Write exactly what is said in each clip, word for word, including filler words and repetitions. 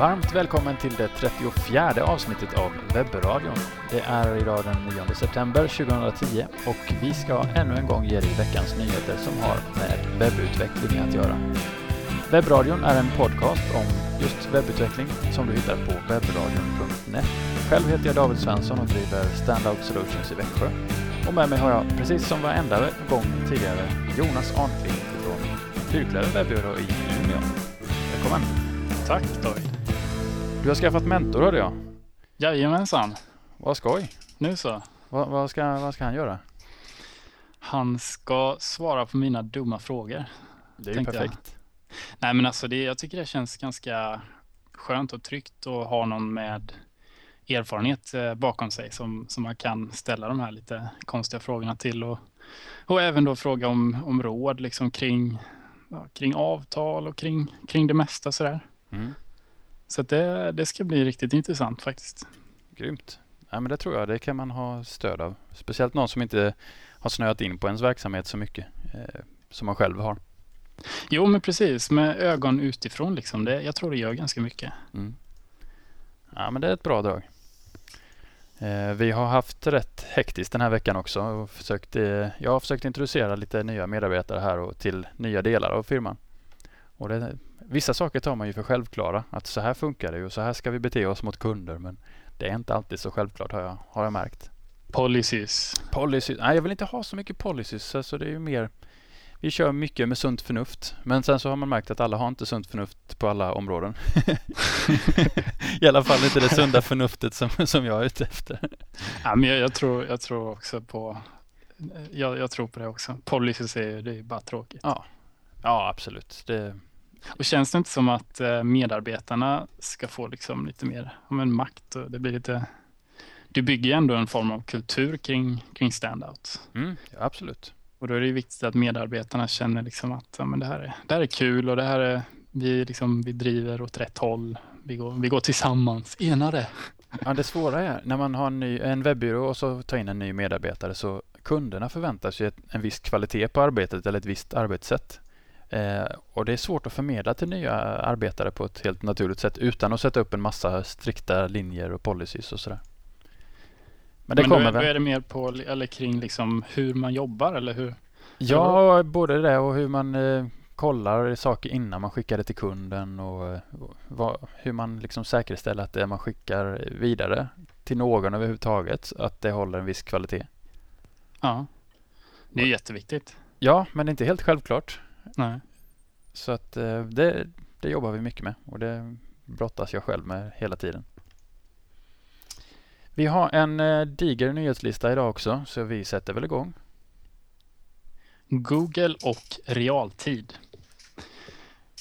Varmt välkommen till det trettiofjärde avsnittet av Webbradion. Det är idag den nionde september tjugohundratio och vi ska ännu en gång ge dig veckans nyheter som har med webbutveckling att göra. Webbradion är en podcast om just webbutveckling som du hittar på webbradion punkt net. Själv heter jag David Svensson och driver Standout Solutions i Växjö. Och med mig har jag, precis som varenda gång tidigare, Jonas Antling från Ukläderwebbradion i Umeå. Välkommen! Tack David! Du har skaffat mentor, hörde jag. Jajamensan. Vad skoj. Nu så. Va, vad, ska, vad ska han göra? Han ska svara på mina dumma frågor. Det är ju perfekt. Jag. Nej men alltså, det, jag tycker det känns ganska skönt och tryggt att ha någon med erfarenhet bakom sig som, som man kan ställa de här lite konstiga frågorna till. Och, och även då fråga om, om råd liksom kring, ja, kring avtal och kring, kring det mesta sådär. Mm. Så det, det ska bli riktigt intressant faktiskt. Grymt. Ja, men det tror jag. Det kan man ha stöd av. Speciellt någon som inte har snöat in på ens verksamhet så mycket eh, som man själv har. Jo, men precis. Med ögon utifrån. Liksom. Det, jag tror det gör ganska mycket. Mm. Ja, men det är ett bra drag. Eh, vi har haft rätt hektiskt den här veckan också. Och försökt, eh, jag har försökt introducera lite nya medarbetare här och till nya delar av firman. Och det, vissa saker tar man ju för självklara, att så här funkar det ju och så här ska vi bete oss mot kunder, men det är inte alltid så självklart har jag, har jag märkt. Policies. Policies. Nej, jag vill inte ha så mycket policies, så alltså det är ju mer, vi kör mycket med sunt förnuft, men sen så har man märkt att alla har inte sunt förnuft på alla områden. I alla fall inte det sunda förnuftet som, som jag är ute efter. Ja, men jag, jag, tror, jag tror också på, jag, jag tror på det också. Policies är, det är bara tråkigt. Ja. Ja, absolut. Det... Och känns det inte som att medarbetarna ska få liksom lite mer om en makt? Och det blir lite... Du bygger ändå en form av kultur kring, kring standout. Mm, ja, absolut. Och då är det viktigt att medarbetarna känner liksom att ja, men det, här är, det här är kul och det här är, vi, liksom, vi driver åt rätt håll. Vi går, vi går tillsammans, enade. Ja, det svåra är när man har en, ny, en webbyrå och så tar in en ny medarbetare, så kunderna förväntar sig en viss kvalitet på arbetet eller ett visst arbetssätt. Eh, och det är svårt att förmedla till nya arbetare på ett helt naturligt sätt utan att sätta upp en massa strikta linjer och policies och sådär. Men det Men kommer då, väl. Då är det mer på eller kring liksom hur man jobbar eller hur? Ja, eller? Både det och hur man eh, kollar saker innan man skickar det till kunden och, och vad, hur man liksom säkerställer att det man skickar vidare till någon överhuvudtaget att det håller en viss kvalitet. Ja, det är jätteviktigt. Ja, men det är inte helt självklart. Nej. Så att det, det jobbar vi mycket med och det brottas jag själv med hela tiden. Vi har en diger nyhetslista idag också, så vi sätter väl igång. Google och realtid.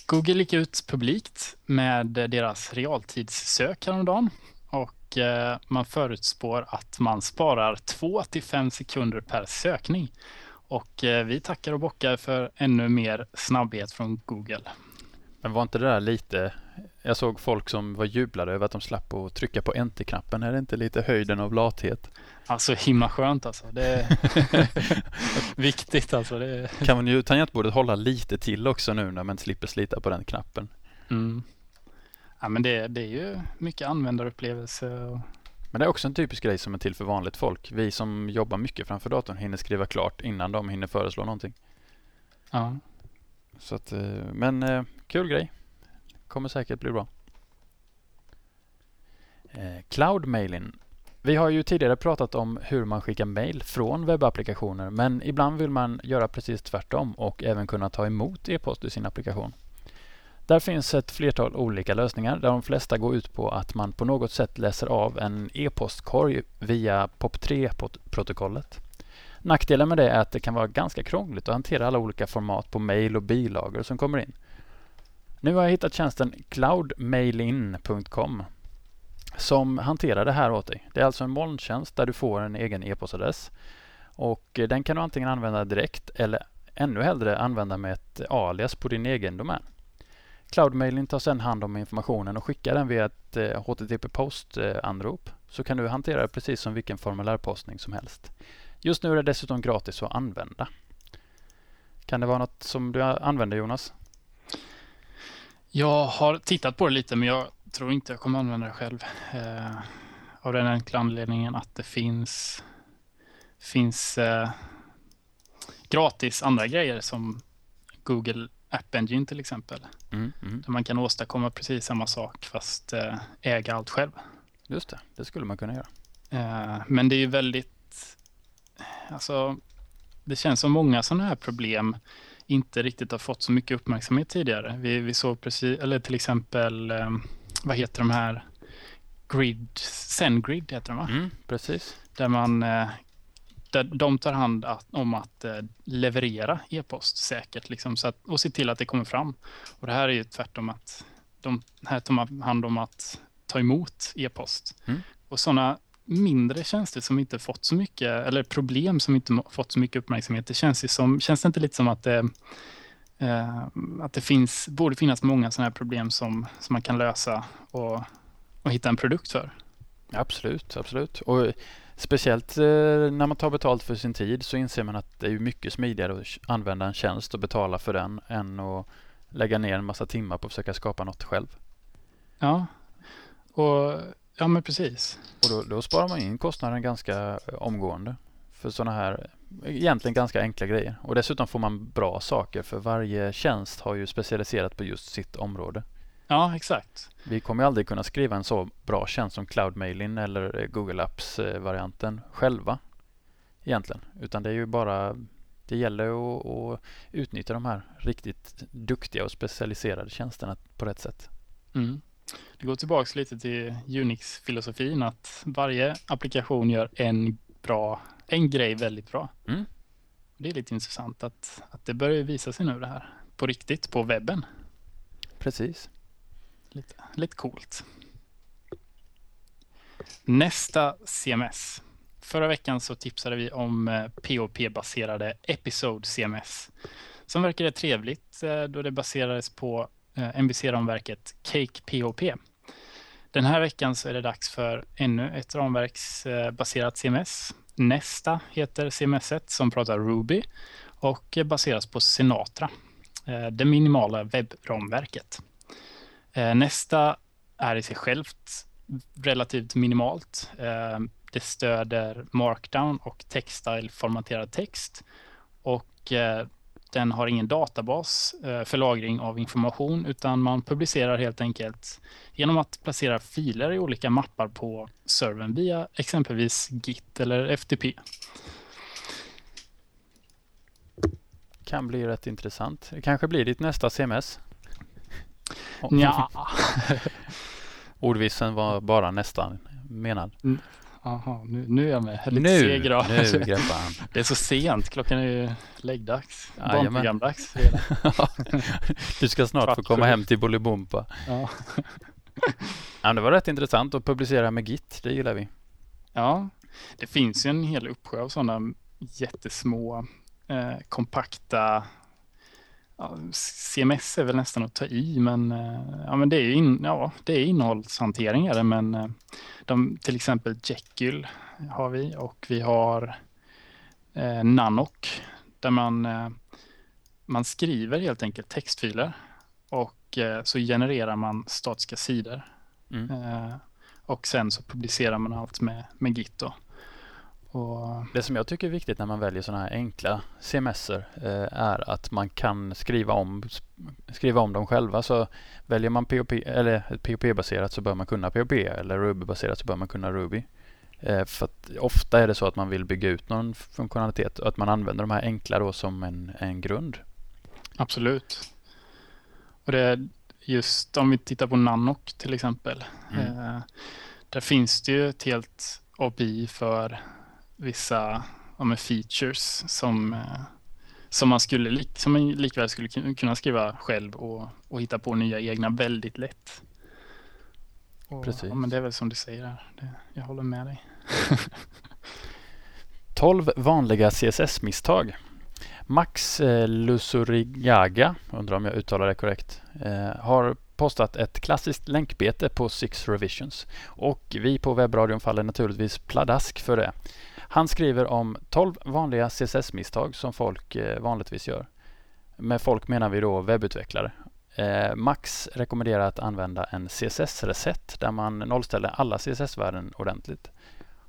Google gick ut publikt med deras realtidssök häromdagen och man förutspår att man sparar två till fem sekunder per sökning. Och vi tackar och bockar för ännu mer snabbhet från Google. Men var inte det där lite... Jag såg folk som var jublade över att de slapp att trycka på enter-knappen. Är det inte lite höjden av lathet? Alltså himla skönt alltså. Det är viktigt alltså. Det... Kan man ju tangentbordet hålla lite till också nu när man slipper slita på den knappen? Mm. Ja, men det, det är ju mycket användarupplevelse och... Men det är också en typisk grej som är till för vanligt folk. Vi som jobbar mycket framför datorn hinner skriva klart innan de hinner föreslå någonting. Ja. Så att, men kul grej. Kommer säkert bli bra. CloudMailin. Vi har ju tidigare pratat om hur man skickar mail från webbapplikationer, men ibland vill man göra precis tvärtom och även kunna ta emot e-post i sin applikation. Där finns ett flertal olika lösningar där de flesta går ut på att man på något sätt läser av en e-postkorg via P O P tre-protokollet. Nackdelen med det är att det kan vara ganska krångligt att hantera alla olika format på mail och bilagor som kommer in. Nu har jag hittat tjänsten cloud mailin punkt com som hanterar det här åt dig. Det är alltså en molntjänst där du får en egen e-postadress och den kan du antingen använda direkt eller ännu hellre använda med ett alias på din egen domän. CloudMailin tar sedan hand om informationen och skickar den via ett eh, H T T P-post-anrop, eh, så kan du hantera det precis som vilken formulärpostning som helst. Just nu är det dessutom gratis att använda. Kan det vara något som du använder, Jonas? Jag har tittat på det lite, men jag tror inte jag kommer använda det själv. Eh, av den enkla anledningen att det finns, finns eh, gratis andra grejer som Google App Engine till exempel. Mm, mm. Där man kan åstadkomma precis samma sak fast eh, äga allt själv. Just det, det skulle man kunna göra. Eh, men det är ju väldigt... Alltså, det känns som många sådana här problem inte riktigt har fått så mycket uppmärksamhet tidigare. Vi, vi såg precis, eller till exempel, eh, vad heter de här? Grid, Sendgrid heter de, va? Mm, precis. Där man, eh, där de tar hand att, om att eh, leverera e-post säkert liksom, så att, och se till att det kommer fram. Och det här är ju tvärtom att de här tar hand om att ta emot e-post. Mm. Och sådana mindre tjänster som inte fått så mycket, eller problem som inte fått så mycket uppmärksamhet, det känns ju som, känns det inte lite som att det, eh, att det finns, borde finnas många sådana här problem som, som man kan lösa och, och hitta en produkt för? Absolut, absolut. Och speciellt eh, när man tar betalt för sin tid så inser man att det är mycket smidigare att använda en tjänst och betala för den än att lägga ner en massa timmar på att försöka skapa något själv. Ja, och ja, men precis. Och då, då sparar man in kostnaden ganska omgående för sådana här egentligen ganska enkla grejer. Och dessutom får man bra saker, för varje tjänst har ju specialiserat på just sitt område. Ja, exakt. Vi kommer aldrig kunna skriva en så bra tjänst som CloudMailin eller Google Apps-varianten själva egentligen. Utan det är ju bara, det gäller att, att utnyttja de här riktigt duktiga och specialiserade tjänsterna på rätt sätt. Mm. Det går tillbaka lite till Unix-filosofin att varje applikation gör en bra, en grej väldigt bra. Mm. Det är lite intressant att, att det börjar visa sig nu det här på riktigt på webben. Precis. Lite, lite coolt. Nästa C M S. Förra veckan så tipsade vi om P O P-baserade Episode C M S som verkade trevligt då det baserades på M V C-ramverket Cake P O P. Den här veckan så är det dags för ännu ett ramverksbaserat C M S. Nästa heter C M S-et som pratar Ruby och baseras på Sinatra, det minimala webbramverket. Nästa är i sig självt relativt minimalt. Det stöder markdown och textile-formaterad text och den har ingen databas för lagring av information, utan man publicerar helt enkelt genom att placera filer i olika mappar på servern via exempelvis Git eller F T P. Kan bli rätt intressant. Det kanske blir ditt nästa C M S. Ja. Ordvisen var bara nästan menad. Mm. Aha, nu, nu är jag med. Lite nu, seger av. Nu greppar han. Det är så sent. Klockan är ju läggdags. Barnprogramdags. Du ska snart Kvart, få komma hem till Bolibompa. Ja. Ja, det var rätt intressant att publicera med Git. Det gillar vi. Ja, det finns ju en hel uppsjö av sådana jättesmå, eh, kompakta... Ja, C M S är väl nästan att ta i, men, ja, men det är ju in, ja, det är innehållshanteringar, men de, till exempel Jekyll har vi, och vi har eh, Nanoc där man, eh, man skriver helt enkelt textfiler och eh, så genererar man statiska sidor. Mm. eh, och sen så publicerar man allt med, med Git då. Och det som jag tycker är viktigt när man väljer sådana här enkla C M S-er eh, är att man kan skriva om, skriva om dem själva. Så väljer man P O P, eller P O P-baserat, så bör man kunna P O P, eller Ruby-baserat så bör man kunna Ruby. Eh, för att ofta är det så att man vill bygga ut någon funktionalitet och att man använder de här enkla då som en, en grund. Absolut. Och det är just om vi tittar på Nanoc till exempel. Mm. Eh, där finns det ju ett helt A P I för vissa, ja, med features som, som man skulle, som man likväl skulle kunna skriva själv och, och hitta på nya egna väldigt lätt. Och, precis. Ja, men det är väl som du säger där. Det, jag håller med dig. tolv vanliga C S S-misstag. Max eh, Lusurigaga, undrar om jag uttalar det korrekt, eh, har postat ett klassiskt länkbete på Six Revisions och vi på Webbradion faller naturligtvis pladask för det. Han skriver om tolv vanliga C S S-misstag som folk vanligtvis gör. Med folk menar vi då webbutvecklare. Eh, Max rekommenderar att använda en C S S-reset där man nollställer alla C S S-värden ordentligt.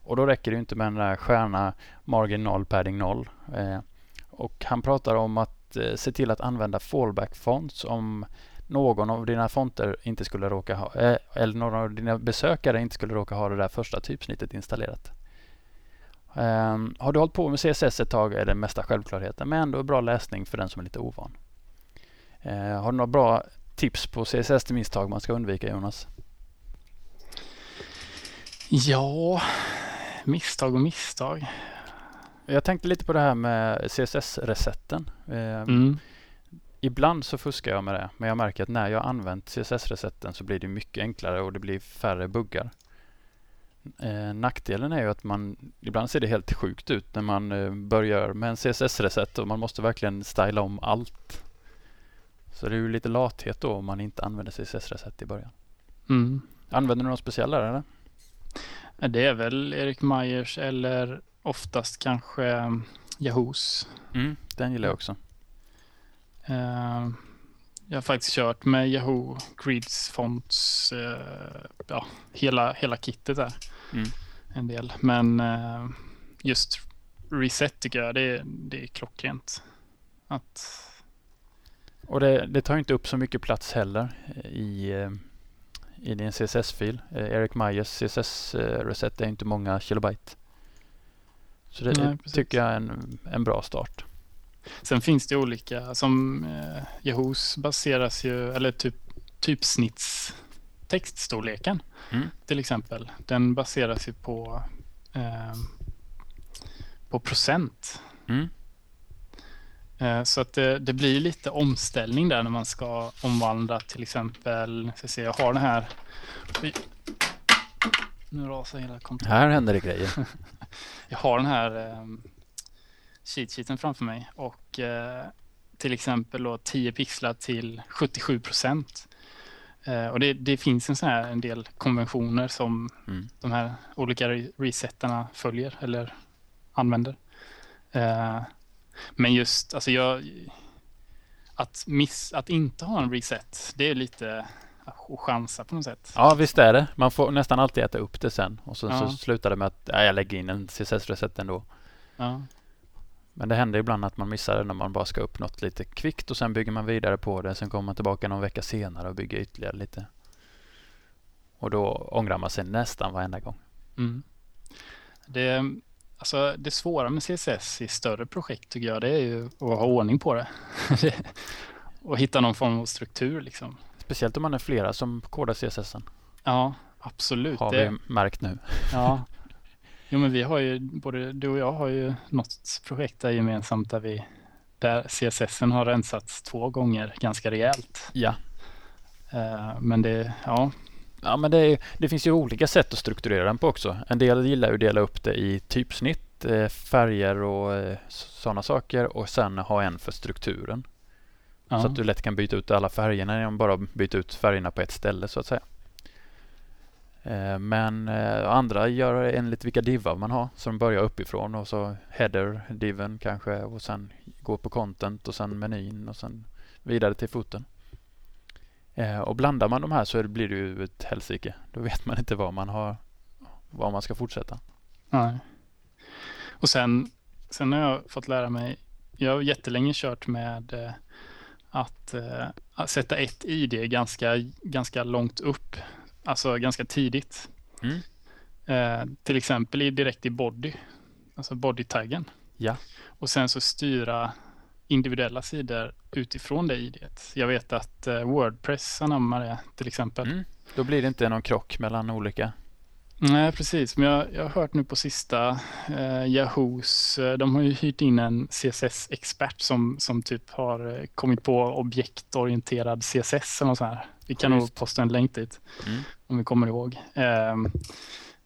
Och då räcker det ju inte med en stjärna, margin noll, padding noll. Eh, och han pratar om att eh, se till att använda fallback-fonts om någon av dina fonter inte skulle råka ha, eh, eller någon av dina besökare inte skulle råka ha det där första typsnittet installerat. Eh, har du hållit på med C S S ett tag är det mesta självklarheten, men ändå bra läsning för den som är lite ovan. Eh, har du några bra tips på C S S till misstag man ska undvika, Jonas? Ja, misstag och misstag. Jag tänkte lite på det här med C S S-resetten. Eh, mm. Ibland så fuskar jag med det, men jag märker att när jag använt C S S-resetten så blir det mycket enklare och det blir färre buggar. Eh, nackdelen är ju att man, ibland ser det helt sjukt ut när man eh, börjar med en C S S-resett och man måste verkligen styla om allt. Så det är ju lite lathet då om man inte använder C S S-reset i början. Mm. Använder du någon speciell där, eller? Det är väl Eric Meyer's eller oftast kanske Yahoo's. Mm, den gillar jag också. Uh, jag har faktiskt kört med Yahoo, Grids, Fonts, uh, ja, hela, hela kittet där. Mm. En del. Men uh, just reset tycker jag, det, det är klockrent. Att... Och det, det tar inte upp så mycket plats heller i, i din C S S-fil. Eric Meyer's C S S-reset är inte många kilobyte. Så det, Nej, det tycker jag är en, en bra start. Sen finns det olika, som eh, Yahoo's baseras ju, eller typ, typsnittstextstorleken mm. till exempel. Den baseras ju på, eh, på procent. Mm. Så att det, det blir lite omställning där när man ska omvandla till exempel, ska se, jag har den här. Nu rasar hela kontoret. Här händer det grejer. Jag har den här eh, cheat sheeten framför mig och eh, till exempel då tio pixlar till sjuttiosju procent. Eh, och det, det finns en sån här en del konventioner som mm. de här olika resetterna följer eller använder. Eh, Men just, alltså jag, att, miss, att inte ha en reset, det är lite att chansa på något sätt. Ja, visst är det. Man får nästan alltid äta upp det sen. Och så, ja. så slutar det med att ja, jag lägger in en C S S-reset ändå. Ja. Men det händer ibland att man missar det när man bara ska upp något lite kvickt. Och sen bygger man vidare på det. Sen kommer man tillbaka någon vecka senare och bygger ytterligare lite. Och då ångrar man sig nästan varenda gång. Mm. Det Alltså det svåra med C S S i större projekt tycker jag, det är ju att ha ordning på det. Och hitta någon form av struktur liksom. Speciellt om man är flera som kodar C S S-en. Ja, absolut. Har det... vi märkt nu. Ja. Jo, men vi har ju, både du och jag har ju något projekt där gemensamt där vi, där C S S-en har rensats två gånger ganska rejält. Ja. Uh, men det, ja... Ja, men det, är, det finns ju olika sätt att strukturera den på också. En del gillar ju att dela upp det i typsnitt, färger och sådana saker. Och sen ha en för strukturen. Ja. Så att du lätt kan byta ut alla färgerna genom bara byta ut färgerna på ett ställe så att säga. Men andra gör enligt vilka divar man har. Så de börjar uppifrån och så header, diven kanske. Och sen går på content och sen menyn och sen vidare till foten. Och blandar man de här så blir det ju ett helsike. Då vet man inte vad man har, vad man ska fortsätta. Nej. Och sen, sen har jag fått lära mig, jag har jättelänge kört med att, att sätta ett I D ganska, ganska långt upp. Alltså ganska tidigt. Mm. Eh, till exempel direkt i body. Alltså body-taggen. Ja. Och sen så styra individuella sidor utifrån det I D-et. Jag vet att eh, Wordpress anammar det till exempel. Mm. Då blir det inte någon krock mellan olika. Nej, precis. Men jag, jag har hört nu på sista eh, Yahoo's, eh, de har ju hyrt in en C S S-expert som, som typ har eh, kommit på objektorienterad C S S eller så här. Vi kan Just. nog posta en länk dit mm. om vi kommer ihåg. Eh,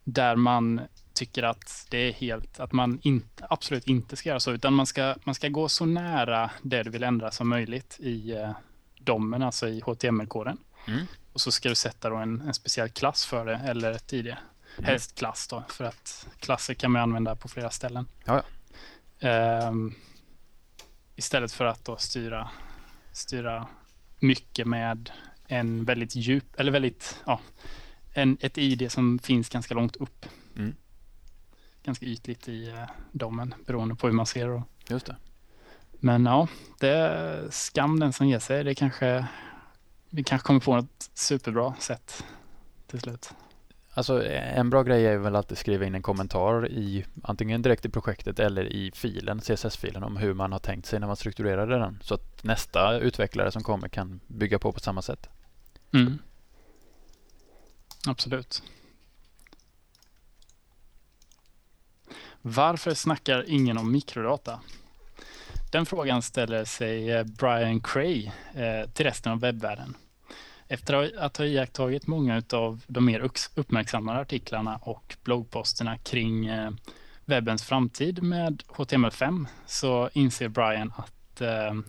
där man tycker att det är helt att man inte, absolut inte ska göra så, utan man ska, man ska gå så nära det du vill ändra som möjligt i eh, dommen, alltså i H T M L-koden. Mm. Och så ska du sätta då en, en speciell klass för det, eller ett I D. Mm. Helst klass då, för att klasser kan man använda på flera ställen. Ja, ja. Um, istället för att då styra, styra mycket med en väldigt djup, eller väldigt, ja, en, ett I D som finns ganska långt upp. Mm. Ganska ytligt i eh, domen, beroende på hur man ser. Och. Just det. Men ja, det är skam den som ger sig. Det kanske, vi kanske kommer på något superbra sätt till slut. Alltså en bra grej är väl att skriva in en kommentar i antingen direkt i projektet eller i filen, C S S-filen, om hur man har tänkt sig när man strukturerade den. Så att nästa utvecklare som kommer kan bygga på på samma sätt. Mm. Absolut. Varför snackar ingen om mikrodata? Den frågan ställer sig Brian Cray eh, till resten av webbvärlden. Efter att ha iakttagit många av de mer uppmärksammade artiklarna och bloggposterna kring webbens framtid med H T M L fem så inser Brian att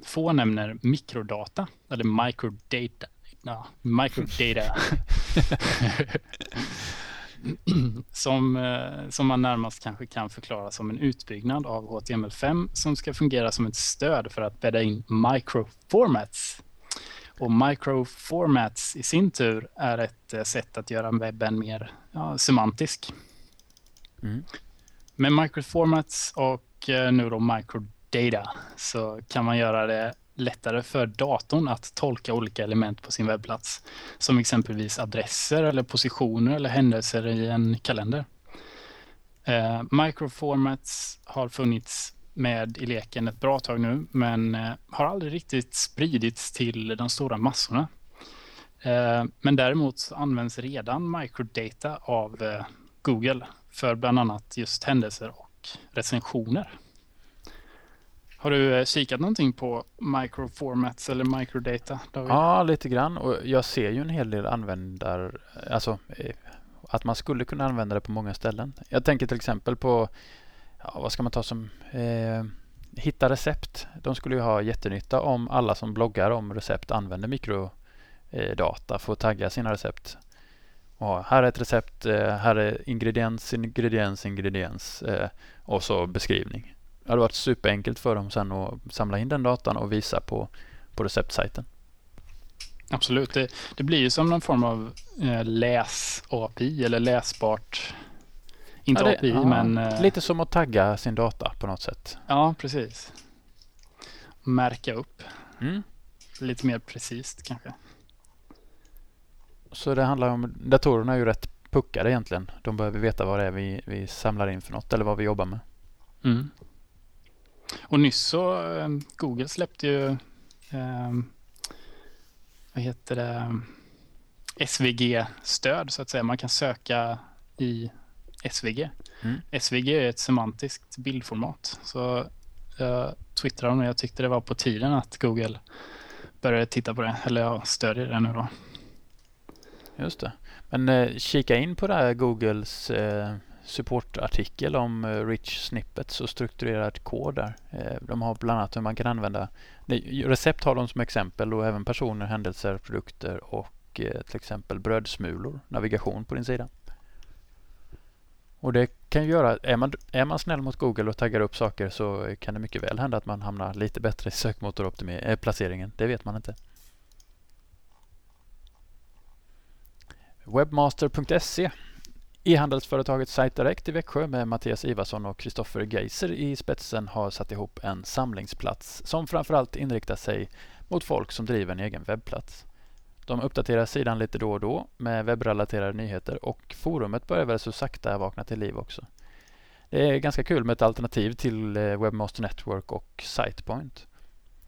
få nämner mikrodata, eller microdata. No, microdata. som, som man närmast kanske kan förklara som en utbyggnad av H T M L fem som ska fungera som ett stöd för att bädda in microformats. Och microformats i sin tur är ett sätt att göra webben mer ja, semantisk. Mm. Med microformats och nu då microdata så kan man göra det lättare för datorn att tolka olika element på sin webbplats. Som exempelvis adresser eller positioner eller händelser i en kalender. Eh, microformats har funnits med i leken ett bra tag nu, men har aldrig riktigt spridits till de stora massorna. Men däremot används redan microdata av Google för bland annat just händelser och recensioner. Har du kikat någonting på microformats eller microdata, David? Ja, lite grann. Och jag ser ju en hel del användar... Alltså, att man skulle kunna använda det på många ställen. Jag tänker till exempel på... Ja, vad ska man ta som eh, hitta recept? De skulle ju ha jättenytta om alla som bloggar om recept använder mikrodata för att tagga sina recept. Och här är ett recept, här är ingrediens, ingrediens, ingrediens eh, och så beskrivning. Det hade varit superenkelt för dem sen att samla in den datan och visa på, på receptsajten. Absolut, det, det blir ju som någon form av eh, läs-A P I eller läsbart. Inte ja, det, A P I, ja, men... Lite som att tagga sin data på något sätt. Ja, precis. Märka upp. Mm. Lite mer precis kanske. Så det handlar om... Datorerna är ju rätt puckade egentligen. De behöver veta vad det är vi, vi samlar in för något eller vad vi jobbar med. Mm. Och nyss så... Google släppte ju... Eh, vad heter det? S V G-stöd så att säga. Man kan söka i... S V G. Mm. S V G är ett semantiskt bildformat. Så jag twittrade om det. Jag tyckte det var på tiden att Google började titta på det. Eller jag stödjer det nu då. Just det. Men eh, kika in på det här Googles eh, supportartikel om eh, rich snippets och strukturerad kod där. Eh, de har bland annat hur man kan använda... Nej, recept har de som exempel och även personer, händelser, produkter och eh, till exempel brödsmulor. Navigation på din sida. Och det kan göra, är man, är man snäll mot Google och taggar upp saker så kan det mycket väl hända att man hamnar lite bättre i sökmotorplaceringen. Det vet man inte. Webmaster punkt se. E-handelsföretaget SiteDirect i Växjö med Mattias Ivason och Kristoffer Geiser i spetsen har satt ihop en samlingsplats som framförallt inriktar sig mot folk som driver en egen webbplats. De uppdaterar sidan lite då och då med webbrelaterade nyheter och forumet börjar väl så sakta vakna till liv också. Det är ganska kul med ett alternativ till Webmaster Network och SitePoint.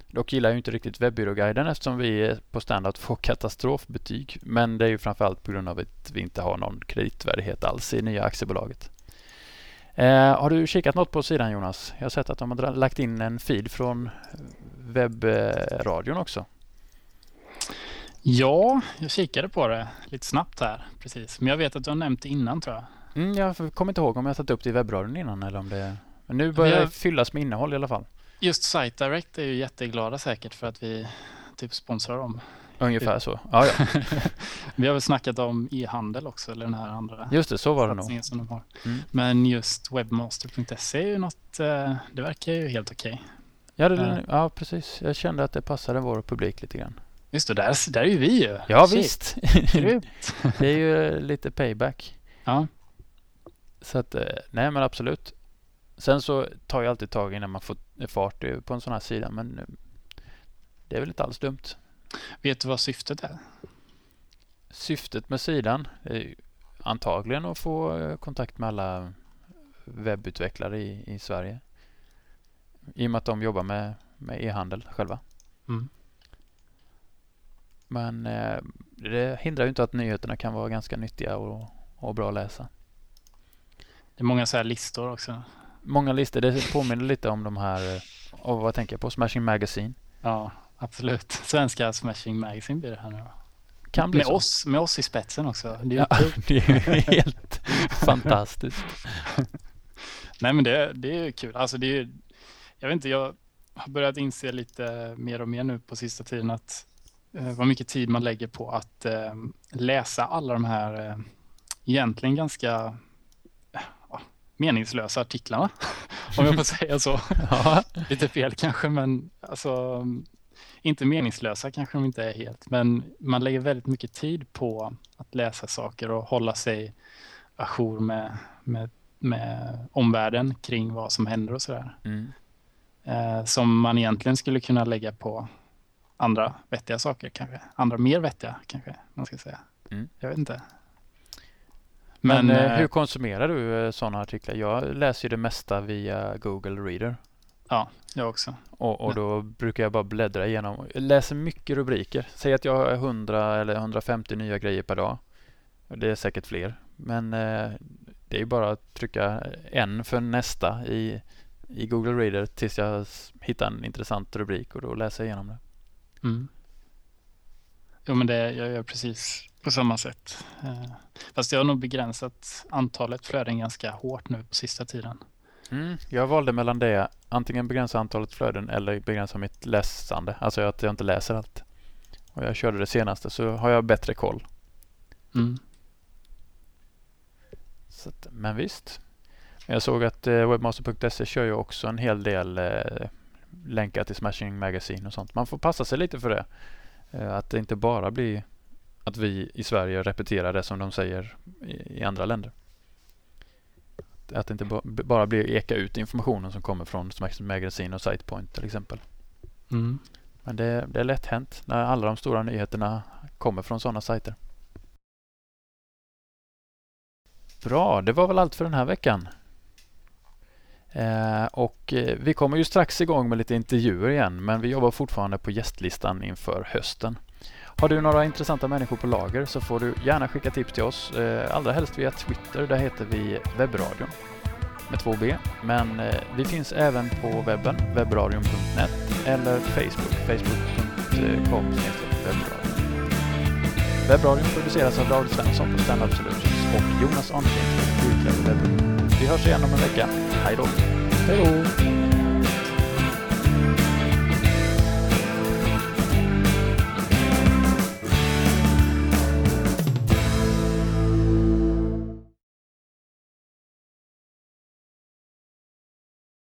Dock gillar ju inte riktigt webbyråguiden eftersom vi på Standout får katastrofbetyg, men det är ju framförallt på grund av att vi inte har någon kreditvärdighet alls i nya aktiebolaget. Eh, har du kikat något på sidan, Jonas? Jag har sett att de har lagt in en feed från webbradion också. Ja, jag kikade på det lite snabbt här, precis. Men jag vet att du har nämnt det innan, tror jag. Mm, jag kommer inte ihåg om jag har tagit upp det i webbradion innan eller om det... Men nu börjar det fyllas med innehåll i alla fall. Just SiteDirect är ju jätteglada säkert för att vi typ sponsrar dem. Ungefär så, ja. ja. Vi har väl snackat om e-handel också, eller den här andra. Just det, så var det nog. Som de har. Mm. Men just webmaster punkt se är ju något... Det verkar ju helt okej. Okay. Ja, det, uh. ja, precis. Jag kände att det passade vår publik lite grann. Just det, där, där är ju vi ju. Ja, shit. Visst. Det är ju lite payback. Ja. Så att, nej men absolut. Sen så tar jag alltid tag innan man får fart på en sån här sida, men det är väl inte alls dumt. Vet du vad syftet är? Syftet med sidan är antagligen att få kontakt med alla webbutvecklare i, i Sverige. I och med att de jobbar med, med e-handel själva. Mm. Men eh, det hindrar ju inte att nyheterna kan vara ganska nyttiga och, och bra att läsa. Det är många så här listor också. Många listor. Det påminner lite om de här, och vad tänker jag på? Smashing Magazine. Ja, absolut. Svenska Smashing Magazine blir det här nu då. Kan bli med, oss, med oss i spetsen också. Det är, ja, det är helt fantastiskt. Nej, men det, det är ju kul. Alltså det är, jag vet inte, jag har börjat inse lite mer och mer nu på sista tiden att eh, vad mycket tid man lägger på att eh, läsa alla de här eh, egentligen ganska eh, meningslösa artiklarna. Om jag får säga så. Ja. Lite fel kanske, men alltså... Inte meningslösa kanske de inte är helt, men man lägger väldigt mycket tid på att läsa saker och hålla sig ajour med, med, med omvärlden kring vad som händer och sådär. Mm. Eh, som man egentligen skulle kunna lägga på andra vettiga saker kanske. Andra mer vettiga kanske man ska säga. Mm. Jag vet inte. Men, men eh, hur konsumerar du sådana artiklar? Jag läser ju det mesta via Google Reader. Ja, jag också. Och, och då brukar jag bara bläddra igenom. Jag läser mycket rubriker. Säg att jag har hundra eller hundrafemtio nya grejer per dag. Det är säkert fler. Men eh, det är ju bara att trycka en för nästa i, i Google Reader tills jag hittar en intressant rubrik och då läser jag igenom det. Mm. Jo, men det jag gör precis på samma sätt. Eh, fast jag har nog begränsat antalet flöden ganska hårt nu på sista tiden. Mm, jag valde mellan det, antingen begränsa antalet flöden eller begränsa mitt läsande, alltså att jag inte läser allt. Och jag körde det senaste så har jag bättre koll. Mm. Så att, men visst. Jag såg att eh, webmaster punkt se kör ju också en hel del eh, länkar till Smashing Magazine och sånt. Man får passa sig lite för det. Eh, att det inte bara blir att vi i Sverige repeterar det som de säger i, i andra länder. Att det inte bara blir eka ut informationen som kommer från Smashing Magazine och SitePoint till exempel. Mm. Men det, det är lätt hänt när alla de stora nyheterna kommer från sådana sajter. Bra, det var väl allt för den här veckan. Eh, och eh, vi kommer ju strax igång med lite intervjuer igen, men vi jobbar fortfarande på gästlistan inför hösten. Har du några intressanta människor på lager så får du gärna skicka tips till oss, allra helst via Twitter, där heter vi Webbradion med två B. Men vi finns även på webben, webbradion punkt net eller Facebook, facebook punkt com snedstreck webbradion. Webbradion produceras av David Svensson på Standout Solutions och Jonas Antling på Ukläderwebbradion. Vi hörs igen om en vecka. Hej då! Hej då!